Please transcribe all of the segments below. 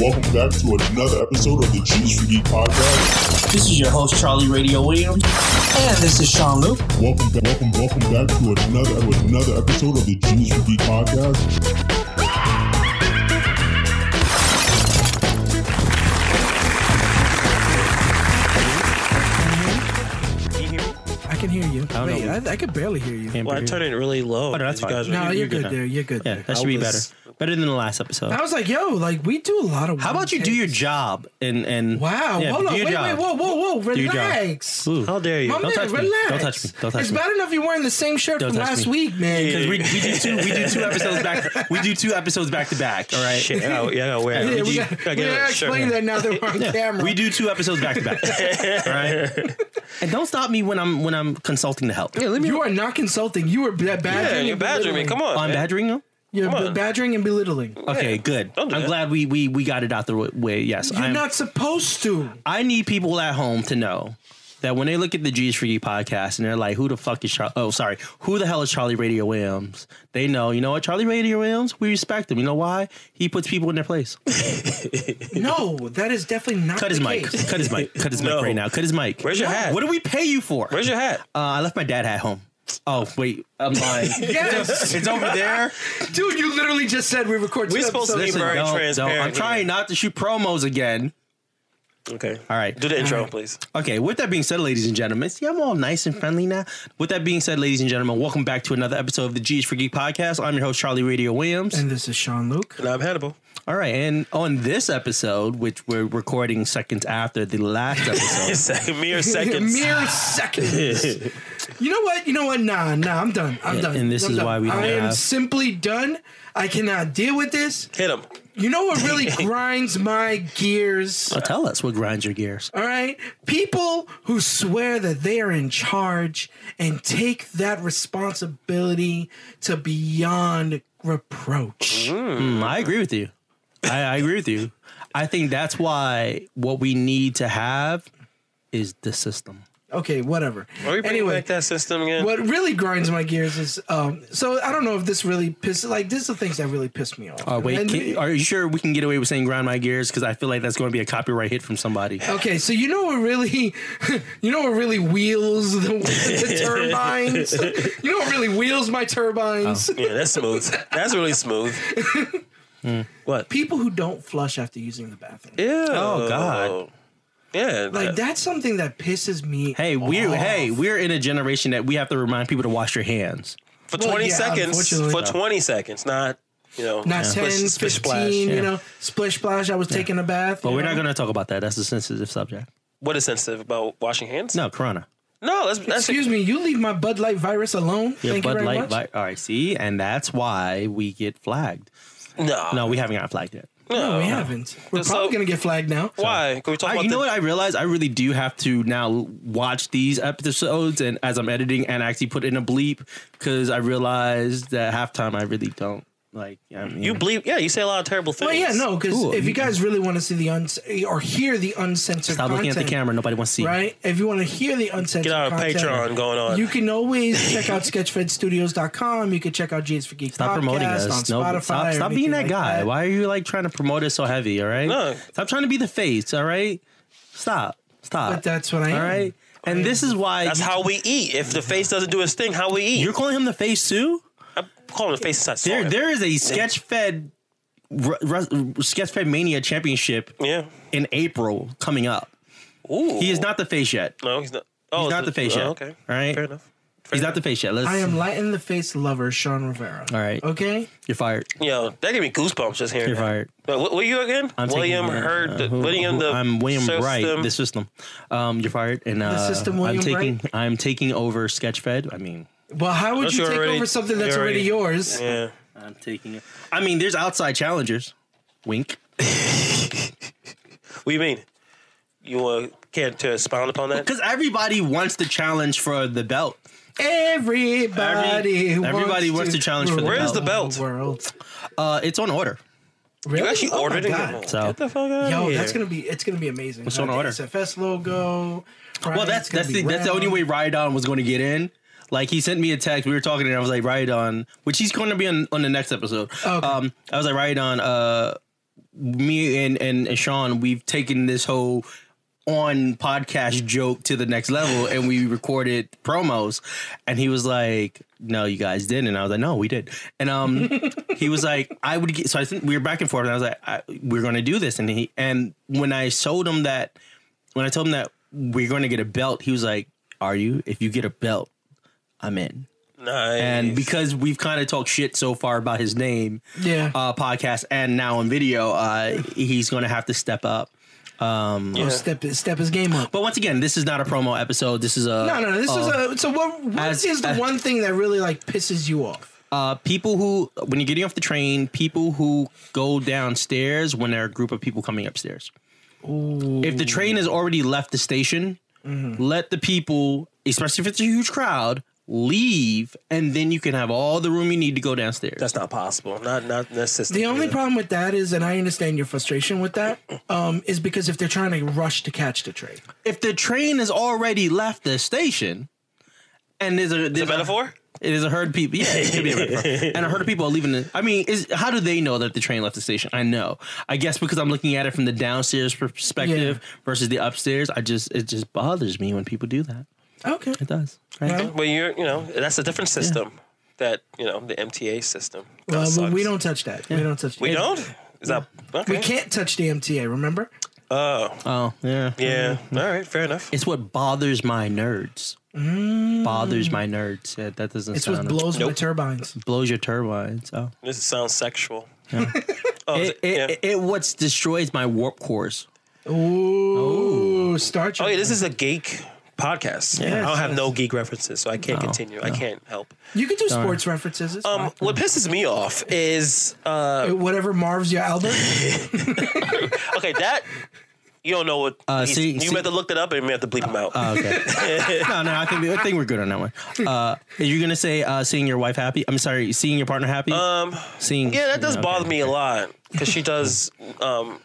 welcome back to another episode of the Genius for Geek Podcast. This is your host, Charlie Radio Williams. And this is Sean Luke. Welcome back to another episode of the Genius for Geek Podcast. I can hear you. I could barely hear you. Well, I turned it really low. Oh, no, that's fine. You're good there. You're good. Yeah, that should be better. Better than the last episode. I was like, yo, like we do a lot of. How about you do your job and wow, yeah, hold on, wait, whoa, relax. How dare you? Don't touch me. It's bad enough you wearing the same shirt from last week, man. Because we do two episodes back to back. All right. Shit. Yeah, we're gonna explain that now that we're on camera. We do two episodes back to back. All right. And don't stop me when I'm consulting to help. Yeah, you are not consulting. You are badgering. Yeah, you're badgering me. Come on. I'm badgering them. You're badgering and belittling. Okay, good. I'm glad we got it out the way. Yes, you're not supposed to. I need people at home to know that when they look at the G's for Geek podcast and they're like, who the hell is Charlie Radio Williams? They know, you know what, Charlie Radio Williams, we respect him. You know why? He puts people in their place. No, that is definitely not the case. Cut his mic right now. Cut his mic. Where's your hat? What do we pay you for? Where's your hat? I left my dad hat home. Oh, wait, I'm lying. Yes. It's over there. Dude, you literally just said we record. We're supposed to be very transparent. I'm trying not to shoot promos again. Okay. All right. Do the intro, please. Okay. With that being said, ladies and gentlemen, see, I'm all nice and friendly now. With that being said, ladies and gentlemen, welcome back to another episode of the G's for Geek Podcast. I'm your host, Charlie Radio Williams. And this is Sean Luke. And I'm Hannibal. All right. And on this episode, which we're recording seconds after the last episode. Mere seconds. You know what? Nah. I'm done. And this is why we don't have... I am simply done. I cannot deal with this. Hit him. You know what really grinds my gears? Well, tell us what grinds your gears. All right. People who swear that they are in charge and take that responsibility to beyond reproach. I agree with you. I agree with you. I think that's why what we need to have is the system. Okay, whatever. Anyway, back that system again? What really grinds my gears is so I don't know if this really pisses. Like, these are things that really piss me off. Oh wait, are you sure we can get away with saying grind my gears? Because I feel like that's going to be a copyright hit from somebody. Okay, so you know what really wheels the turbines. You know what really wheels my turbines. Oh. Yeah, that's smooth. That's really smooth. What? People who don't flush after using the bathroom. Ew. Oh God. Yeah, like that's something that pisses me. We're in a generation that we have to remind people to wash your hands for 20 seconds, not 10, 15, splish splash. I was taking a bath, but we're not going to talk about that. That's a sensitive subject. What is sensitive about washing hands? No, Corona. No, excuse me. You leave my Bud Light virus alone. Yeah, Thank you very much. All right, see, and that's why we get flagged. No, we haven't gotten flagged yet. No, we haven't. We're probably going to get flagged now. Why? Can we talk about what I realized? I really do have to now watch these episodes and as I'm editing and actually put in a bleep because I realized that halftime I really don't. Like, I mean, you bleep. Yeah, you say a lot of terrible things. Well, yeah, no, because if you guys really want to see the or hear the uncensored content. Stop looking at the camera. Nobody wants to see. Right? If you want to hear the uncensored content. Get our Patreon going on. You can always check out SketchFedStudios.com. You can check out Genius for Geek Podcast promoting us on Spotify. Stop being that guy. That. Why are you like trying to promote us so heavy, all right? No. Stop trying to be the face, all right? Stop. But that's what I am. All right? And this is why. That's how we eat. If the face doesn't do his thing, how we eat. You're calling him the face too? Calling the face is there is a SketchFed Mania Championship in April coming up. Ooh. He is not the face yet. No, he's not. Oh, he's not the face yet. Okay. All right. Fair enough. He's not the face yet. I am light in the face lover, Sean Rivera. All right. Okay. You're fired. Yo, that gave me goosebumps just hearing. You're fired. Wait, what were you again? I'm William Hurd. I'm William system. Wright. The system. You're fired. And the system. I'm taking over SketchFed. I mean. Well, how would you take over something that's already yours? Yeah, I'm taking it. I mean, there's outside challengers. Wink. What do you mean? You can't expound upon that? Because everybody wants the challenge for the belt. Everybody wants the challenge for the belt. Where's the belt? World. It's on order. Really? You actually ordered it. So. Get the fuck out of here. It's gonna be amazing. It's on order. SFS logo. Well, that's the only way Rydon was going to get in. Like, he sent me a text. We were talking, and I was like, Rydon, which he's going to be on the next episode. Okay. I was like, Rydon, me and Sean, we've taken this whole on podcast joke to the next level, and we recorded promos, and he was like, no, you guys didn't. And I was like, no, we did. And he was like, I would get, so I think we were back and forth, and I was like, we're going to do this. And he, and when I showed him that, when I told him that we're going to get a belt, he was like, are you? If you get a belt, I'm in. Nice. And because we've kind of talked shit so far about his name, podcast, and now on video, he's going to have to step up. Step his game up. But once again, this is not a promo episode. This is a This is a. So what is the one thing that really like pisses you off? People who, when you're getting off the train, people who go downstairs when there are a group of people coming upstairs. Ooh. If the train has already left the station, let the people, especially if it's a huge crowd, leave, and then you can have all the room you need to go downstairs. That's not possible. Not necessary. The only problem with that is, and I understand your frustration with that, is because if they're trying to rush to catch the train. If the train has already left the station, and there's a metaphor? It is a herd of people. Yeah, it could be a metaphor. And a herd of people are leaving the, I mean, how do they know that the train left the station? I know. I guess because I'm looking at it from the downstairs perspective versus the upstairs. It just bothers me when people do that. Okay. It does. Right? Okay. Well, that's a different system that, the MTA system. Well, we don't touch that. Yeah. We don't touch that. We don't? Is that okay? We can't touch the MTA, remember? Oh, yeah. Yeah. All right, fair enough. It's what bothers my nerds. Yeah, that doesn't sound... It's what blows my turbines. Blows your turbines. Oh. This sounds sexual. Yeah. It what destroys my warp cores. Ooh. Star Trek. Oh, yeah, this is a geek... podcast. Yes, I don't have no geek references, so I can't continue. No. I can't help. You can do sports references. What pisses me off is whatever Marv's your album. Okay, that you don't know what. You may have to look that up, and you may have to bleep him out. Okay. No, I think we're good on that one. Are you gonna say seeing your wife happy? I'm sorry, seeing your partner happy. That does bother me a lot because she does.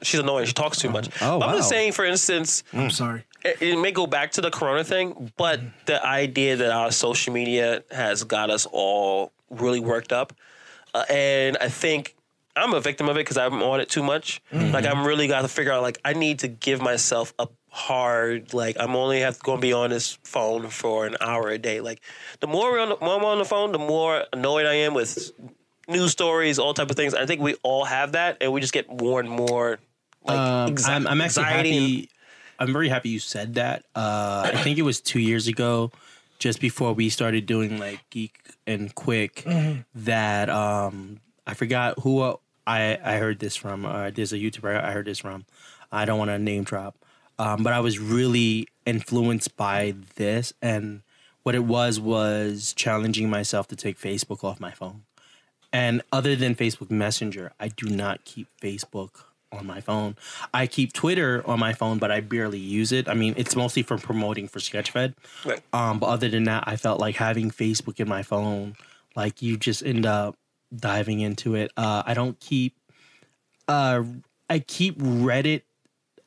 She's annoying. She talks too much. Oh, I'm just saying, for instance. I'm sorry. It may go back to the corona thing, but the idea that our social media has got us all really worked up. And I think I'm a victim of it because I'm on it too much. Mm-hmm. Like, I'm really got to figure out, like, I need to give myself a hard, like, I'm only going to be on this phone for an hour a day. Like, the more I'm on the phone, the more annoyed I am with news stories, all type of things. I think we all have that, and we just get more and more, like, I'm actually happy. I'm very happy you said that. I think it was 2 years ago, just before we started doing like Geek and Quick, that I forgot who I heard this from. There's a YouTuber I heard this from. I don't want to name drop. But I was really influenced by this. And what it was challenging myself to take Facebook off my phone. And other than Facebook Messenger, I do not keep Facebook on my phone. I keep Twitter on my phone, but I barely use it. I mean, it's mostly for promoting for SketchFed. Right. But other than that, I felt like having Facebook in my phone, like you just end up diving into it. I keep Reddit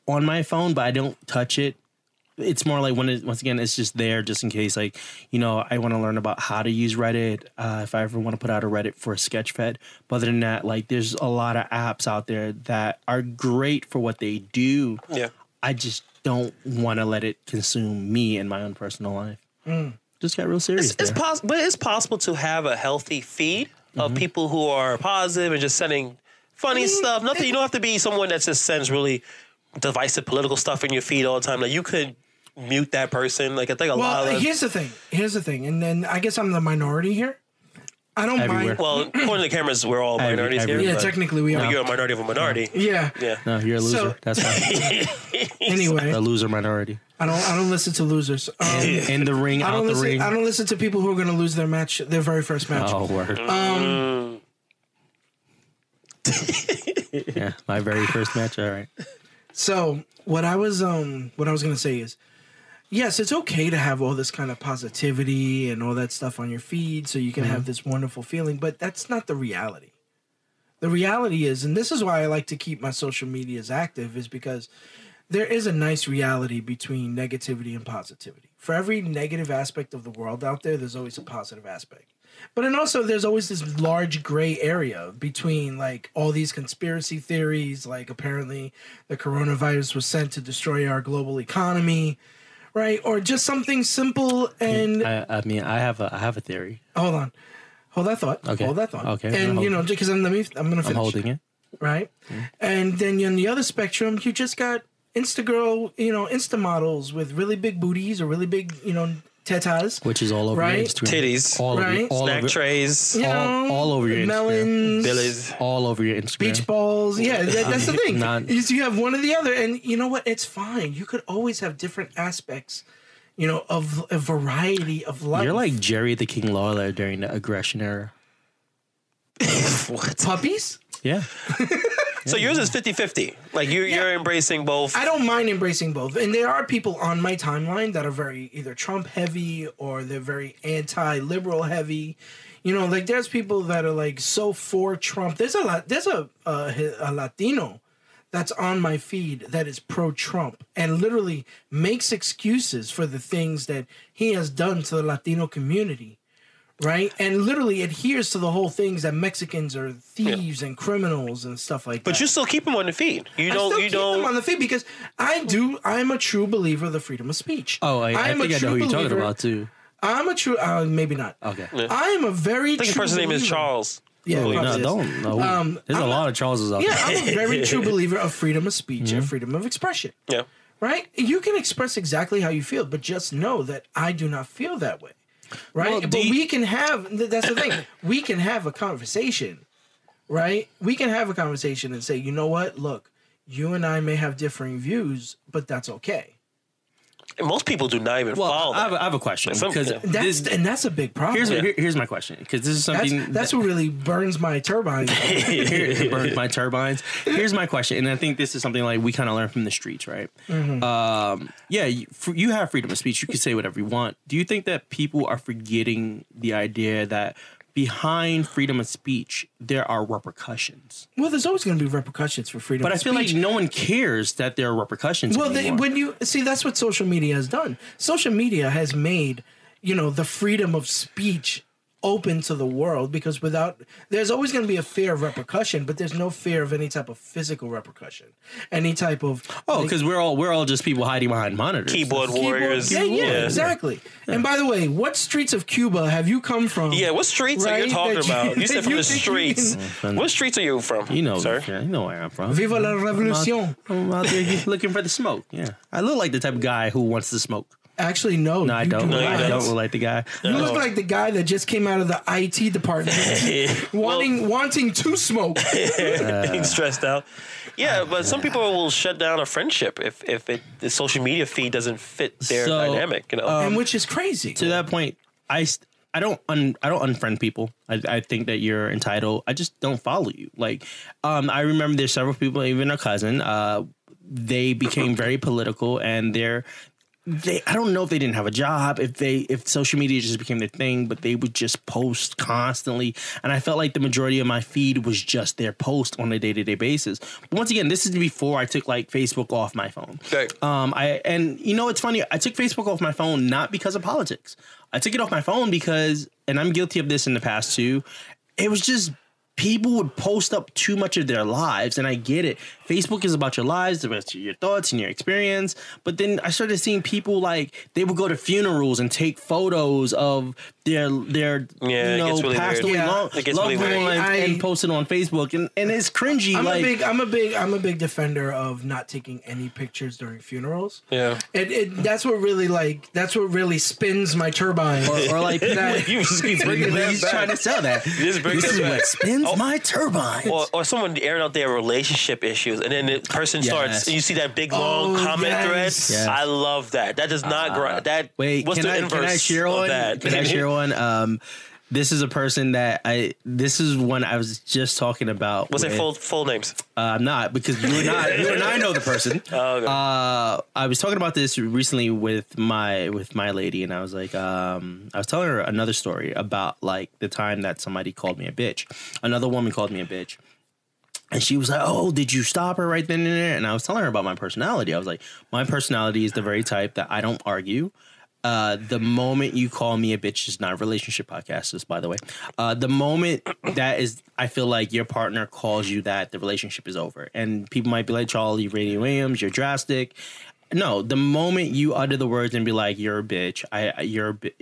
on my phone, but I don't touch it. It's more like it's just there just in case, like, I want to learn about how to use Reddit if I ever want to put out a Reddit for a SketchFed. But other than that, like, there's a lot of apps out there that are great for what they do. Yeah. I just don't want to let it consume me and my own personal life. Mm. Just got real serious. But it's possible to have a healthy feed of people who are positive and just sending funny stuff. Nothing. You don't have to be someone that just sends really divisive political stuff in your feed all the time. Like, you could mute that person. Like, I think a lot of... Here's the thing. And then I guess I'm the minority here. I don't mind. Well, according to the cameras, we're all minorities here. Yeah, technically we are. You're a minority of a minority. No. Yeah. Yeah. No, you're a loser. So, that's fine. Anyway. A loser minority. I don't listen to losers. In the ring, out the ring. I don't listen to people who are going to lose their match, their very first match. Oh, word. Yeah, my very first match. All right. So what I was going to say is, yes, it's okay to have all this kind of positivity and all that stuff on your feed so you can have this wonderful feeling, but that's not the reality. The reality is, and this is why I like to keep my social medias active, is because there is a nice reality between negativity and positivity. For every negative aspect of the world out there, there's always a positive aspect. But and also there's always this large gray area between like all these conspiracy theories, like apparently the coronavirus was sent to destroy our global economy, right? Or just something simple and... I have a theory. Hold that thought. Okay. And, you know, because I'm going to finish. I'm holding it. Right? Mm. And then on the other spectrum, you just got Instagirl, you know, Insta models with really big booties or really big, you know... Tetas. Which is all over your Instagram. Titties. All over your snack trays. All over your Instagram. Melons. Billies. All over your Instagram. Beach balls. Yeah, that's the thing. You have one or the other. And you know what? It's fine. You could always have different aspects, you know, of a variety of life. You're like Jerry the King Lawler during the aggression era. What? Puppies? Yeah. So yours is 50-50. Like you're embracing both. I don't mind embracing both. And there are people on my timeline that are very either Trump heavy or they're very anti-liberal heavy. You know, like there's people that are like so for Trump. There's a Latino that's on my feed that is pro-Trump and literally makes excuses for the things that he has done to the Latino community. Right, and literally adheres to the whole things that Mexicans are thieves and criminals and stuff like that. But you still keep them on the feed. I still keep them on the feed because I'm a true believer of the freedom of speech. Oh, I think I know who you're talking about too. I'm a true. Maybe not. Okay. Yeah. I am a very. I think the person's name is Charles. Yeah, probably no. There's a lot of Charleses out there. Yeah, I'm a very true believer of freedom of speech and freedom of expression. Yeah. Right. You can express exactly how you feel, but just know that I do not feel that way. Right, well, but we can have. That's the thing. We can have a conversation, right? We can have a conversation and say, you know what? Look, you and I may have differing views, but that's okay. And most people do not even follow. I have a question because that's a big problem. Here's my question because this is something that's what really burns my turbines. It burns my turbines. Here's my question, and I think this is something like we kind of learn from the streets, right? Mm-hmm. You have freedom of speech. You can say whatever you want. Do you think that people are forgetting the idea that behind freedom of speech, there are repercussions? Well, there's always going to be repercussions for freedom of speech. But I feel like no one cares that there are repercussions anymore. When you see, that's what social media has done. Social media has made, you know, the freedom of speech open to the world because there's always going to be a fear of repercussion, but there's no fear of any type of physical repercussion, any type of because we're all just people hiding behind monitors, keyboard warriors. Yeah, exactly. Yeah. And by the way, what streets of Cuba have you come from? Yeah, what streets are you talking about? You said from the streets. What streets are you from? You know, sir. Yeah, you know where I'm from. Viva la revolution! I'm out there looking for the smoke. Yeah, I look like the type of guy who wants to smoke. Actually, no. I don't. I don't look like the guy. You look like the guy that just came out of the IT department, wanting to smoke. Being stressed out. Yeah, but some people will shut down a friendship if the social media feed doesn't fit their dynamic. You know, and which is crazy. To that point, I don't unfriend people. I think that you're entitled. I just don't follow you. Like, I remember there's several people, even a cousin. They became very political, and I don't know if they didn't have a job, if social media just became their thing, but they would just post constantly. And I felt like the majority of my feed was just their post on a day-to-day basis. But once again, this is before I took like Facebook off my phone. Okay. And you know, it's funny. I took Facebook off my phone, not because of politics. I took it off my phone because, and I'm guilty of this in the past too. It was just, people would post up too much of their lives, and I get it. Facebook is about your lives, about your thoughts and your experience. But then I started seeing people like they would go to funerals and take photos of their passed away loved ones and post it on Facebook, and it's cringy. I'm a big defender of not taking any pictures during funerals. Yeah, that's what really spins my turbine. Or like that, you just keep bringing that back. Trying to sell that. My turbine. Or someone airing out their relationship issues, and then the person starts, and you see that big long comment thread. Yes. I love that. That does not grind. Can I share one? This is a person that this is one I was just talking about. What's their full names? I'm not, because you and I know the person. Oh, okay. I was talking about this recently with my lady, and I was like, I was telling her another story about like the time that somebody called me a bitch. Another woman called me a bitch. And she was like, oh, did you stop her right then and there? And I was telling her about my personality. I was like, my personality is the very type that I don't argue. The moment you call me a bitch is not relationship podcasts, by the way. The moment that is, I feel like your partner calls you that, the relationship is over. And people might be like, Charlie Radio Williams, you're drastic. No, the moment you utter the words and be like, you're a bitch,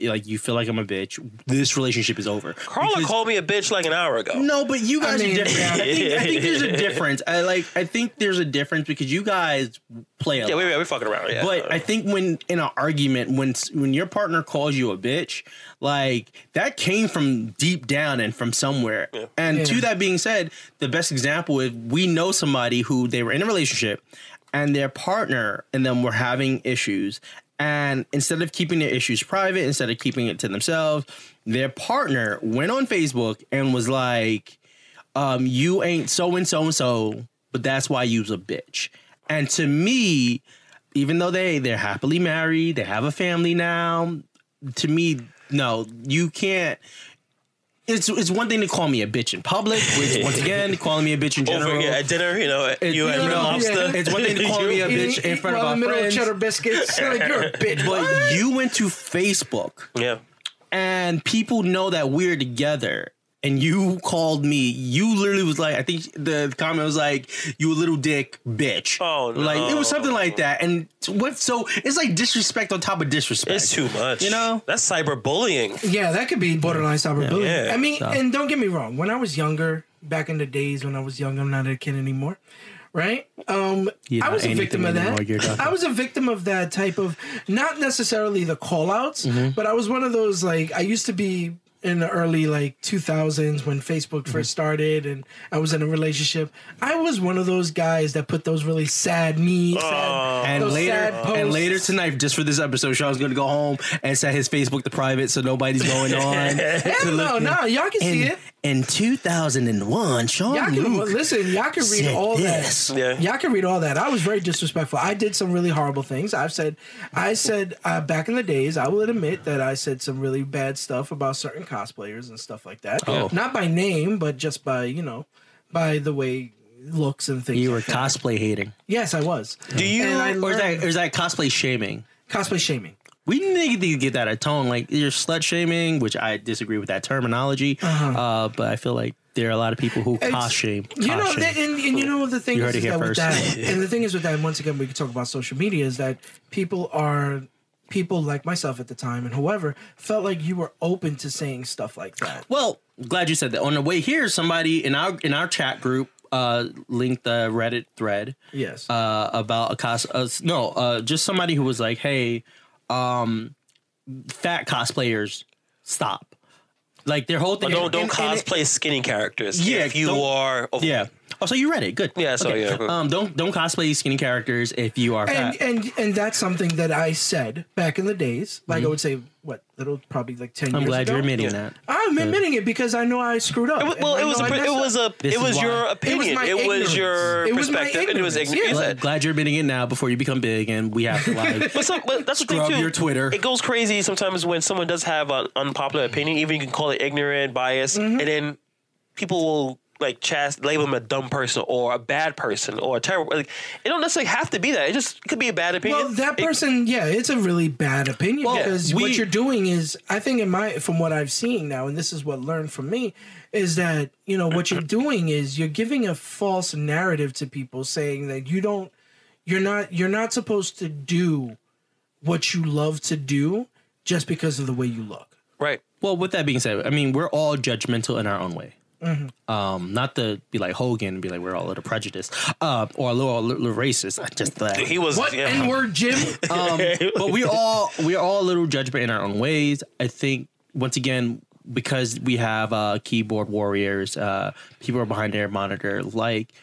like, you feel like I'm a bitch, this relationship is over. Carla called me a bitch like an hour ago. No, but you guys are different. I think there's a difference. I think there's a difference because you guys play a lot. Yeah, we're fucking around. Yeah. But I think when in an argument, when your partner calls you a bitch, like, that came from deep down and from somewhere. Yeah. And to that being said, the best example is we know somebody who they were in a relationship and their partner and them were having issues. And instead of keeping their issues private, instead of keeping it to themselves, their partner went on Facebook and was like, you ain't so and so, but that's why you's a bitch. And to me, even though they're happily married, they have a family now, to me, no, you can't. It's one thing to call me a bitch in public, which, once again, calling me a bitch in general. Over at dinner, you and Red Lobster. Yeah. It's one thing to call me a bitch in front of our friends. Middle of cheddar biscuits. Like, you're a bitch. But you went to Facebook. Yeah. And people know that we're together. And you called me. You literally was like, I think the comment was like, you a little dick, bitch. Oh, no. Like, it was something like that. And so it's like disrespect on top of disrespect. It's too much. You know? That's cyberbullying. Yeah, that could be borderline cyberbullying. Yeah, yeah. I mean, and don't get me wrong. When I was younger, back in the days when I was young, I'm not a kid anymore. Right? I was a victim of that. I was a victim of that type of, not necessarily the call outs, but I was one of those, like, I used to be in the early, 2000s when Facebook first started and I was in a relationship. I was one of those guys that put those really sad posts. And later tonight, just for this episode, Sean's going to go home and set his Facebook to private so nobody's going on. No, y'all can see it. In 2001, Sean Luke. Listen, y'all can read all that. Yeah. Y'all can read all that. I was very disrespectful. I did some really horrible things. I said, back in the days, I will admit that I said some really bad stuff about certain cosplayers and stuff like that. Oh. Not by name, but just by, by the way, looks and things. You were cosplay hating. Yes, I was. Do you? Or is that cosplay shaming? Cosplay shaming. We need to get that a tone. Like, you're slut shaming, which I disagree with that terminology. But I feel like there are a lot of people who cos shame. The thing is with that, and once again, we can talk about social media, is that people like myself at the time and whoever felt like you were open to saying stuff like that. Well, glad you said that. On the way here, somebody in our chat group linked the Reddit thread. Yes. About a just somebody who was like, hey, fat cosplayers, stop. Like, their whole thing. Don't cosplay skinny characters. Yeah, if you are. Yeah. Oh, so you read it. Good. Yeah. So don't cosplay skinny characters if you are fat. And that's something that I said back in the days. Like, I would say, probably 10 years ago. I'm glad you're admitting that. I'm admitting it because I know I screwed up. It was your opinion. It was your perspective. It was ignorance. Yeah. Glad you're admitting it now before you become big and we have to but that's the thing too. Your Twitter. It goes crazy sometimes when someone does have an unpopular opinion, even you can call it ignorant, biased, and then people will label them a dumb person or a bad person or a terrible. It don't necessarily have to be that. It could be a bad opinion. Well, that person, it's a really bad opinion because what you're doing is, I think from what I've seen now, and this is what learned from me, is that, what you're doing is you're giving a false narrative to people saying that you're not supposed to do what you love to do just because of the way you look. Right. Well, with that being said, I mean, we're all judgmental in our own way. Mm-hmm. Not to be like Hogan and be like we're all a little prejudiced or a little racist. I just thought he was what N-word, Jim. But we're all a little judgment in our own ways. I think once again because we have keyboard warriors, people are behind their monitor. Like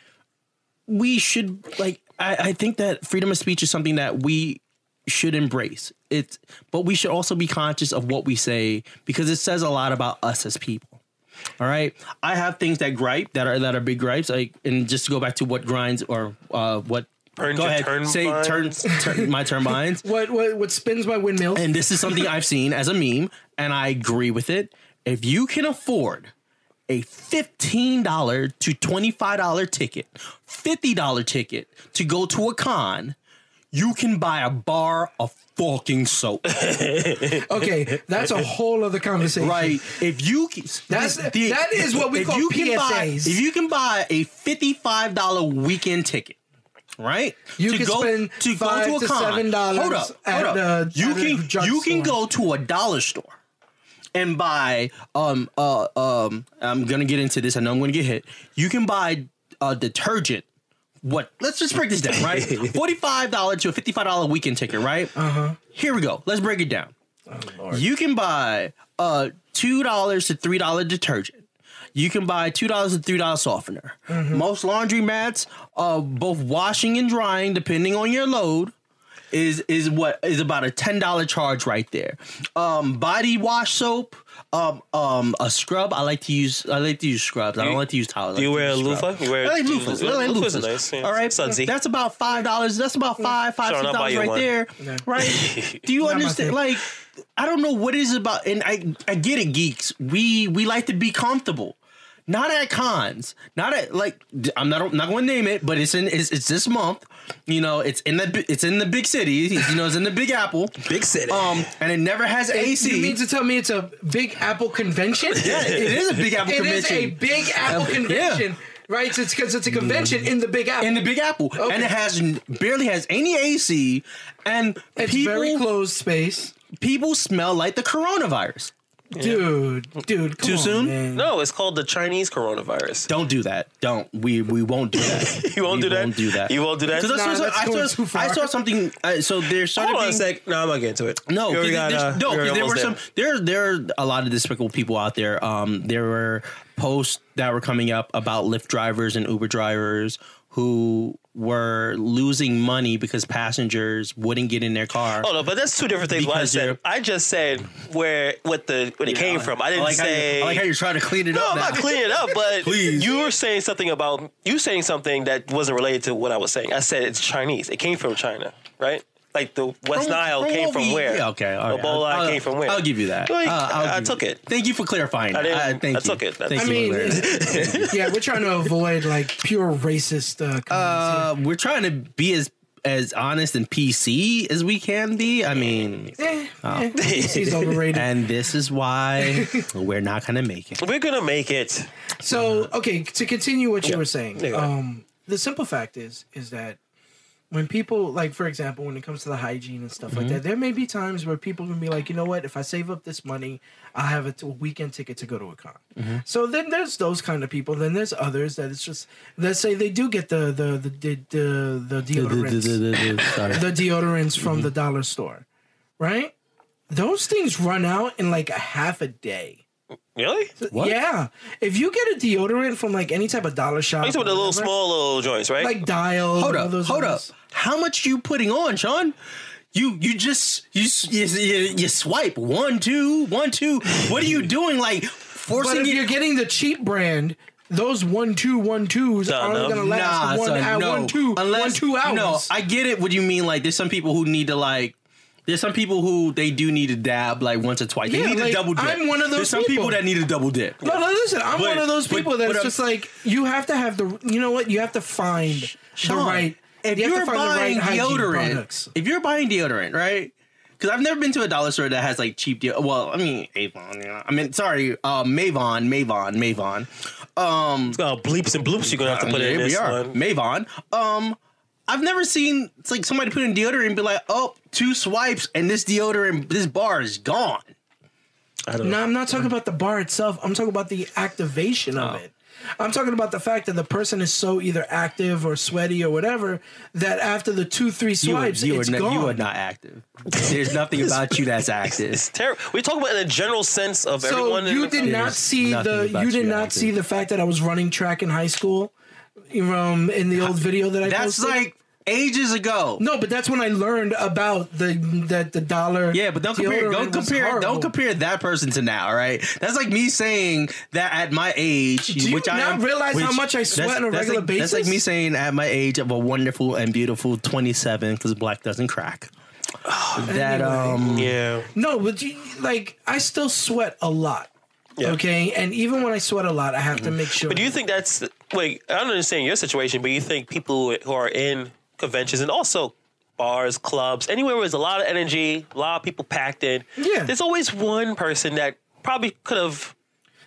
we should I think that freedom of speech is something that we should embrace. But we should also be conscious of what we say because it says a lot about us as people. All right. I have things that gripe that are big gripes. And just to go back to what grinds or what turns go ahead say turns my turbines. What spins my windmills? And this is something I've seen as a meme, and I agree with it. If you can afford a $15 to $25 ticket, $50 ticket to go to a con, you can buy a bar of fucking soap. Okay, that's a whole other conversation. Right. If you can, that is what we call PSAs. If you can buy a $55 weekend ticket, right? You can spend $5 to $7. Hold up. You can go to a dollar store and buy I'm gonna get into this. I know I'm gonna get hit. You can buy detergent. What? Let's just break this down, right? $45 to a $55 weekend ticket, right? Uh-huh. Here we go. Let's break it down. Oh, Lord. You can buy $2 to $3 detergent. You can buy $2 to $3 softener. Mm-hmm. Most laundromats, both washing and drying, depending on your load, is about a $10 charge right there. Body wash soap, a scrub. I like to use scrubs. I don't like to use towels. Do you wear a loofah? I like loofahs. Loofahs are nice. All right, sudsy. That's about $5. That's about $6 right there. No. Right? Do you understand? Like, I don't know what it is about, and I get it, geeks. We like to be comfortable. Not at cons, not at like I'm not going to name it, but it's this month, you know. It's in the big city, you know. It's in the Big Apple, big city, and it never has AC. You mean to tell me it's a Big Apple convention? Yeah, it is a Big Apple convention. It is a Big Apple convention, yeah. Right? So it's because it's a convention in the Big Apple. In the Big Apple, okay. And it barely has any AC, and it's very closed space. People smell like the coronavirus. Yeah. Dude, come on, soon? Man. No, it's called the Chinese coronavirus. Don't do that. We won't do that. You won't do that. I saw something. So there's started. Hold on a sec. No, I'm not getting to it. No, there are a lot of despicable people out there. There were posts that were coming up about Lyft drivers and Uber drivers who were losing money because passengers wouldn't get in their car. Oh no, but that's two different things. I just said what it came from. I didn't say. I like how you're trying to clean it up. No, I'm not cleaning it up. But you were saying something about you saying something that wasn't related to what I was saying. I said it's Chinese. It came from China, right? Like the West Nile came from where? Yeah, okay, right. Ebola came from where? I'll give you that. Like, I took it. Thank you for clarifying. I took it. I mean, yeah, we're trying to avoid like pure racist. We're trying to be as honest and PC as we can be. I mean, PC's overrated, and this is why we're not gonna make it. We're gonna make it. So okay, to continue what you were saying, the simple fact is that. When people, like, for example, when it comes to the hygiene and stuff like that, there may be times where people can be like, you know what? If I save up this money, I'll have a weekend ticket to go to a con. Mm-hmm. So then there's those kind of people. Then there's others that it's just, let's say they do get the deodorants from the dollar store, right? Those things run out in like a half a day. Really? What? Yeah. If you get a deodorant from like any type of dollar shop, with the little small little joints, right? Like Dial. Hold up. How much you putting on, Sean? You just swipe 1 2 1 2. What are you doing? Like forcing? But if you're getting the cheap brand, those 1 2 1 2s aren't gonna last 1 2 hours. No, I get it. What do you mean? Like there's some people who need to like. There's some people who they do need to dab like once or twice. They need to double dip. I'm one of those people. There's some people that need a double dip. No, listen. I'm one of those people that's just like, you have to have the, you know what? You have to find Sean, the right, if you you're buying right deodorant, products. If you're buying deodorant, right? Because I've never been to a dollar store that has like cheap deodorant. Well, I mean, Avon, you know. I mean, sorry, Mavon. It's got bleeps and bloops you're going to have to put in this one. Mavon. I've never seen it's like somebody put in deodorant and be like, oh, 2 swipes and this bar is gone. No, I'm not talking about the bar itself. I'm talking about the activation of it. I'm talking about the fact that the person is so either active or sweaty or whatever that after the 2-3 swipes, it's gone. You are not active. There's nothing about you that's active. It's terrible. We talk about in a general sense of so everyone. So you did not see the fact that I was running track in high school. In the old video that I posted. That's like ages ago. No, but that's when I learned about the dollar. Yeah, but don't compare that person to now, all right? That's like me saying that at my age, Do you not realize how much I sweat on a regular basis? That's like me saying at my age of a wonderful and beautiful 27 because black doesn't crack. No, but I still sweat a lot. Yeah. Okay, and even when I sweat a lot, I have to make sure. But do you think that's I don't understand your situation, but you think people who are in conventions and also bars, clubs, anywhere where there's a lot of energy, a lot of people packed in. Yeah. There's always one person that probably could have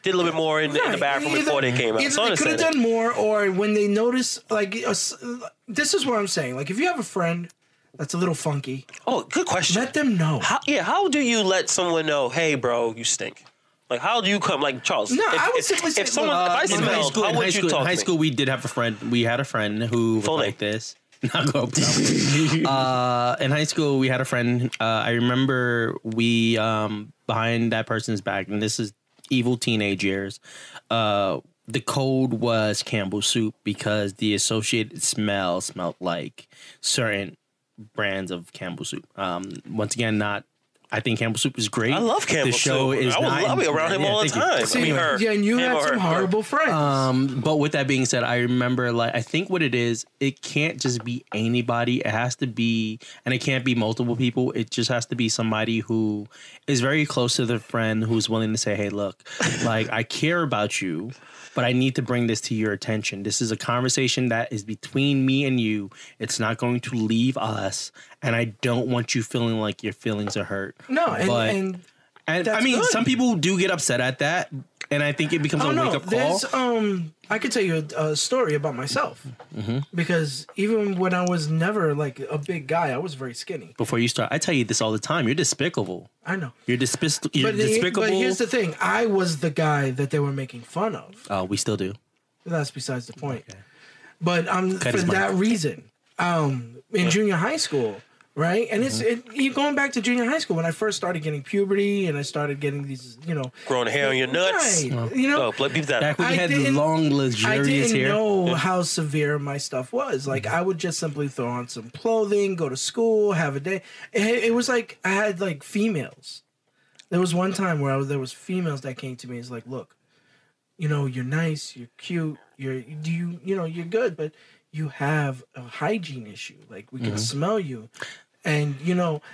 did a little bit more in the bathroom before they came out. Either so they could have done more, or when they notice, like, this is what I'm saying. Like, if you have a friend that's a little funky. Oh, good question. Let them know. How do you let someone know, hey, bro, you stink? Like, how do you come? Like, Charles, no, I would simply say, if someone, if I smelled, how would you talk to me? In high school, we did have a friend. We had a friend who was like this. Not go up. In high school, we had a friend. I remember we, behind that person's back, and this is evil teenage years, the code was Campbell's soup because the associated smell smelled like certain brands of Campbell's soup. Once again, I think Campbell's soup is great. I love Campbell's soup. The show is I would love it around him all the time. Yeah, and you had some horrible friends. But with that being said, I remember, like, I think what it is, it can't just be anybody. It has to be, and it can't be multiple people. It just has to be somebody who is very close to their friend who's willing to say, hey, look, like, I care about you, but I need to bring this to your attention. This is a conversation that is between me and you. It's not going to leave us, and I don't want you feeling like your feelings are hurt. No, and I mean, good. Some people do get upset at that, and I think it becomes a wake-up call. I could tell you a story about myself, because even when I was never, like, a big guy, I was very skinny. Before you start, I tell you this all the time. You're despicable. I know. You're despicable. But here's the thing. I was the guy that they were making fun of. Oh, we still do. That's besides the point. Okay. But for that reason, in junior high school... Right, and it's going back to junior high school when I first started getting puberty, and I started getting these, growing hair on your nuts. Right, back when you had the long, luxurious hair. I didn't know how severe my stuff was. Like, I would just simply throw on some clothing, go to school, have a day. It was like I had like females. There was one time where there was females that came to me. It's like, look, you're nice, you're cute, you're good, but you have a hygiene issue. Like, we can smell you. And,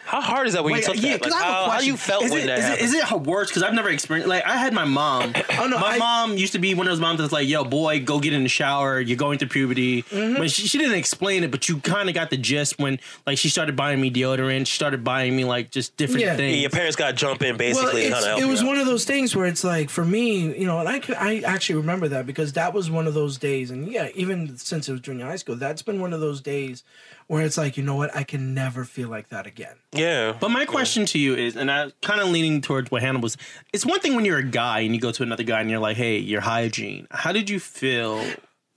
how hard is that when you took that? Like, how you felt that happened? Is it worse? Because I've never experienced... Like, I had my mom. My mom used to be one of those moms that's like, yo, boy, go get in the shower. You're going through puberty. But she didn't explain it, but you kind of got the gist when, like, she started buying me deodorant. She started buying me, like, just different things. Yeah, your parents got to jump in, basically. Well, it was one of those things where it's like, for me, and I actually remember that because that was one of those days. And, yeah, even since it was junior high school, that's been one of those days where it's like, you know what? I can never feel like that again. Yeah. But my question to you is, and I'm kind of leaning towards what Hannibal was, it's one thing when you're a guy and you go to another guy and you're like, hey, your hygiene. How did you feel?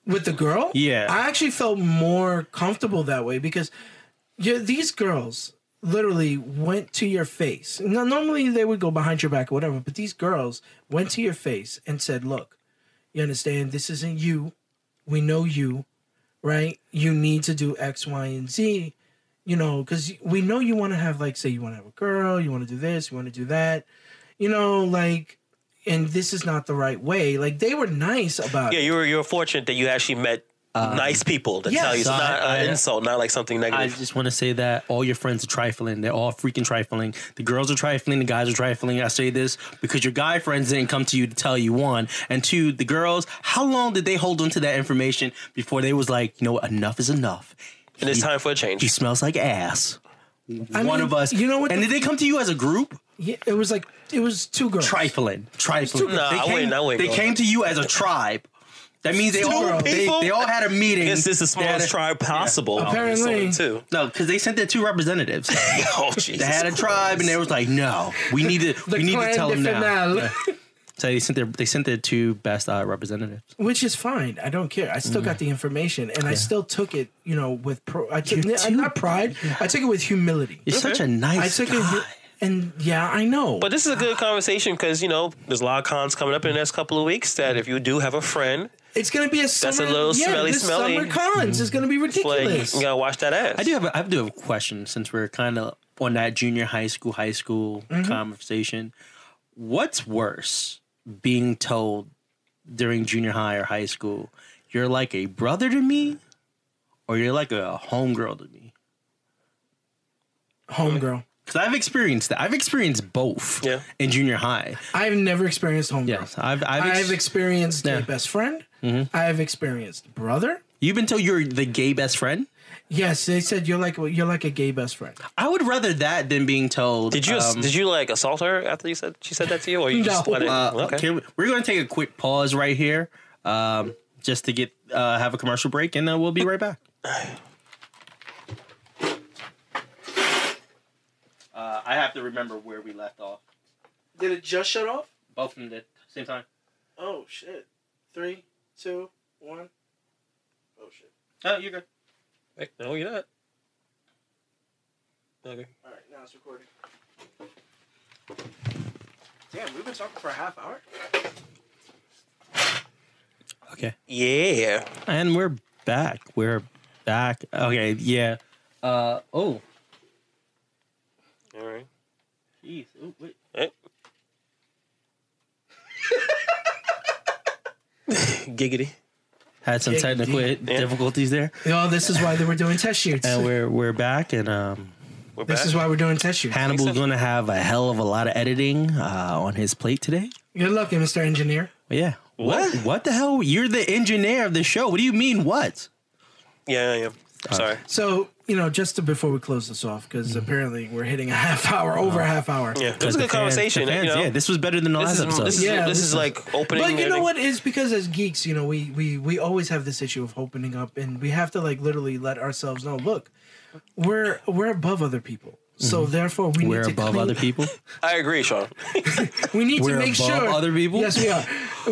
With the girl? Yeah. I actually felt more comfortable that way because these girls literally went to your face. Now, normally they would go behind your back or whatever, but these girls went to your face and said, look, you understand? This isn't you. We know you. Right? You need to do X, Y, and Z, because we know you want to have, like, say you want to have a girl, you want to do this, you want to do that, like, and this is not the right way. Like, they were nice about it. Yeah, you're fortunate that you actually met nice people to tell you. It's not an insult, not like something negative. I just want to say that all your friends are trifling. They're all freaking trifling. The girls are trifling. The guys are trifling. I say this because your guy friends didn't come to you to tell you, one. And two, the girls, how long did they hold on to that information before they was like, enough is enough. And it's time for a change. He smells like ass. One of us. You know what? And did they come to you as a group? Yeah, it was two girls. Trifling. No, they came to you as a tribe. That means they all had a meeting. I guess this is the smallest tribe possible. Yeah. Apparently. Too. No, because they sent their two representatives. Oh, Jesus. They had a tribe, and they was like, no, we need to tell them now. Yeah. So they sent their two best representatives. Which is fine. I don't care. I still got the information, and I still took it, with... not pride. Yeah. I took it with humility. You're such a nice guy. And yeah, I know. But this is a good conversation because, there's a lot of cons coming up in the next couple of weeks that if you do have a friend... It's going to be a summer... That's a little smelly. Summer cons is going to be ridiculous. You got to wash that ass. I do have a question since we're kind of on that junior high school conversation. What's worse, being told during junior high or high school, you're like a brother to me or you're like a homegirl to me? Homegirl. Because I've experienced that. I've experienced both in junior high. I've never experienced homegirl. Yes, I've experienced gay best friend. I've experienced brother. You've been told you're the gay best friend? Yes, they said you're like a gay best friend. I would rather that than being told. Did you like assault her after you said she said that to you, or you just let it? Okay, we're going to take a quick pause right here, just to get have a commercial break, and we'll be right back. I have to remember where we left off. Did it just shut off? Both of them did, same time. Oh shit! 3, 2, 1. Oh shit! Oh, you're good. No, you're not. Okay. All right, now it's recording. Damn, we've been talking for a half hour. Okay. Yeah. And we're back. Okay. Yeah. Oh. All right. Jeez. Oh wait. Hey. Giggity. Had some technical difficulties there. Oh, this is why they were doing test shoots. And we're back, and we're back. This is why we're doing test shoots. Hannibal's going to have a hell of a lot of editing on his plate today. Good luck, Mr. Engineer. Yeah. What? What the hell? You're the engineer of the show. What do you mean? What? Yeah, yeah. Sorry. So just before we close this off, because apparently we're hitting a half hour over a half hour. Yeah, it was a good conversation. Yeah, this was better than the last episode. This is like opening. But you know what? It's because as geeks, we always have this issue of opening up, and we have to like literally let ourselves know. Look, we're above other people. So therefore, we're above other people. I agree, Sean. We need to make sure other people. Yes, we are.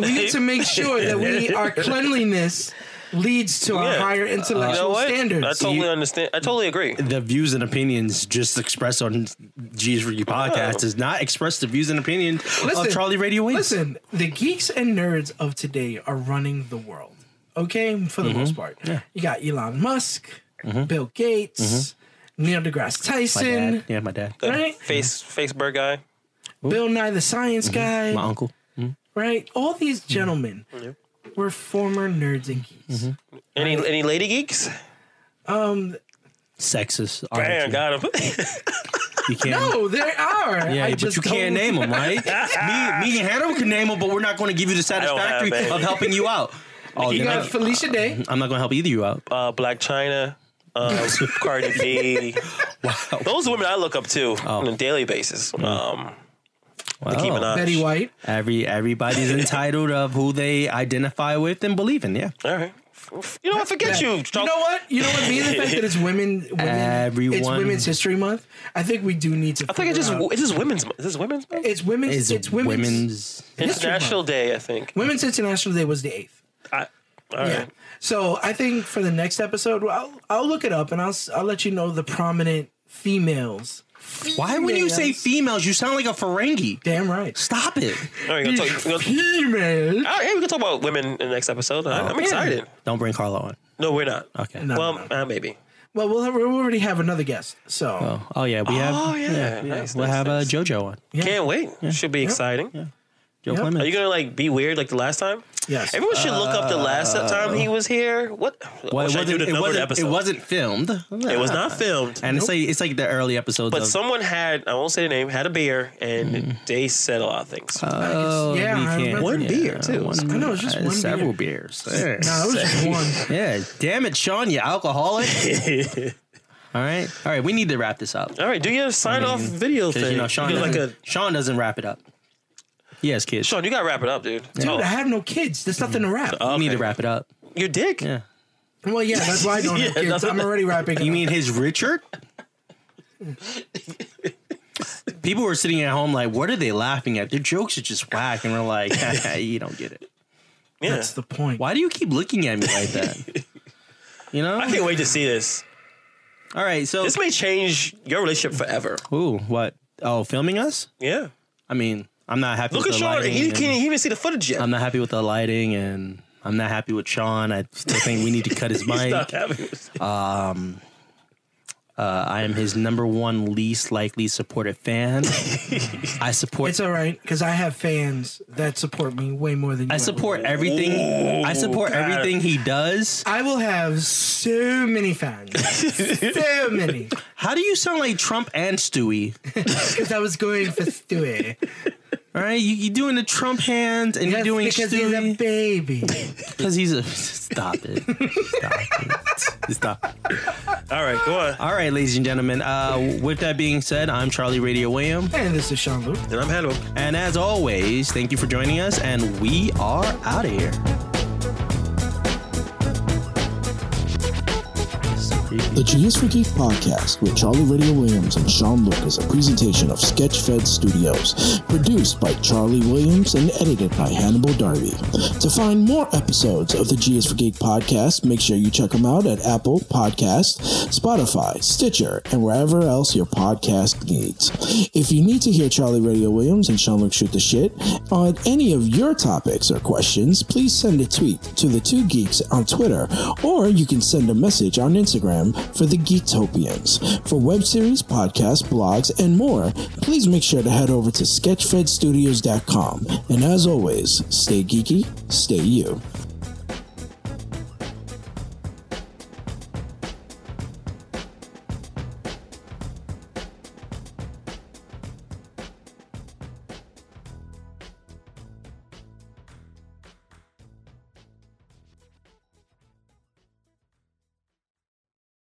We need to make sure that our cleanliness leads to a higher intellectual standards. I totally understand. I totally agree. The views and opinions just expressed on G's Review Podcast does not express the views and opinions of Charlie Radio Williams. Listen, the geeks and nerds of today are running the world. Okay, for the most part, you got Elon Musk, Bill Gates. Neil deGrasse Tyson. My dad. Right? Facebook guy. Bill Nye the Science Guy. My uncle. Right? All these gentlemen were former nerds and geeks. Any lady geeks? Sexist. Damn, got him. No, there are. Yeah, but you can't name them, right? me and Hannibal can name them, but we're not going to give you the satisfactory of helping you out. Oh, you got Felicia Day. I'm not going to help either you out. Blac Chyna. Cardi B. Wow. Those are women I look up to on a daily basis. Betty White. Everybody's entitled of who they identify with and believe in. Yeah. All right. You know what? Forget you. You know what? Being the fact that it's women everyone. It's Women's History Month. I think we do need to. I think it's just Women's Month. Is this Women's Month? It's Women's International Day. I think Women's International Day was the 8th. All right. Yeah. So I think for the next episode, I'll look it up and I'll let you know the prominent females. Why when you say females, you sound like a Ferengi. Damn right. Stop it. All right, females. All right, we can talk about women in the next episode. I'm excited. Don't bring Carlo on. No, we're not. Okay. No, maybe. Well, we'll already have another guest. So. We'll have Jojo on. Yeah. Can't wait. Yeah. Should be exciting. Yeah. Joe Clemens. Are you gonna like be weird like the last time? Yes. Everyone should look up the last time he was here. It wasn't filmed. It was not filmed. And it's like the early episodes. But someone had, I won't say the name, had a beer, and they said a lot of things. One beer too. I know, it's just one beer. Several beers. No, it was just one. Yeah. Damn it, Sean, you alcoholic. All right. We need to wrap this up. All right. Do your sign off video thing? Sean doesn't wrap it up. He has kids. Sean, you gotta wrap it up, dude. I have no kids. There's nothing to wrap. You need to wrap it up. Your dick? Yeah. Well, yeah, that's why I don't have kids. I'm already wrapping it up. You mean his Richard? People were sitting at home like, what are they laughing at? Their jokes are just whack. And we're like, you don't get it. Yeah. That's the point. Why do you keep looking at me like that? I can't wait to see this. All right, so. This may change your relationship forever. Ooh, what? Oh, filming us? Yeah. I mean. I'm not happy with the lighting. Look at Sean. He can't even see the footage yet. I'm not happy with the lighting, and I'm not happy with Sean. I still think we need to cut his mic. He's not happy with I am his number one least likely supported fan. I support. It's all right, because I have fans that support me way more than you. I support everything. Everything he does. I will have so many fans. So many. How do you sound like Trump and Stewie? Because I was going for Stewie. All right, you're doing the Trump hands and you're doing because he's a baby. Because he's a stop it. All right, go on. All right, ladies and gentlemen. With that being said, I'm Charlie Radio Williams, and this is Sean Luke, and I'm Hannibal. And as always, thank you for joining us, and we are out of here. The Genius for Geek Podcast with Charlie Radio Williams and Sean Luke is a presentation of SketchFed Studios, produced by Charlie Williams and edited by Hannibal Darby. To find more episodes of the Genius for Geek Podcast, make sure you check them out at Apple Podcasts, Spotify, Stitcher, and wherever else your podcast needs. If you need to hear Charlie Radio Williams and Sean Luke shoot the shit on any of your topics or questions, please send a tweet to the two geeks on Twitter, or you can send a message on Instagram for the Geektopians. For web series, podcasts, blogs, and more, please make sure to head over to sketchfedstudios.com. And as always, stay geeky, stay you.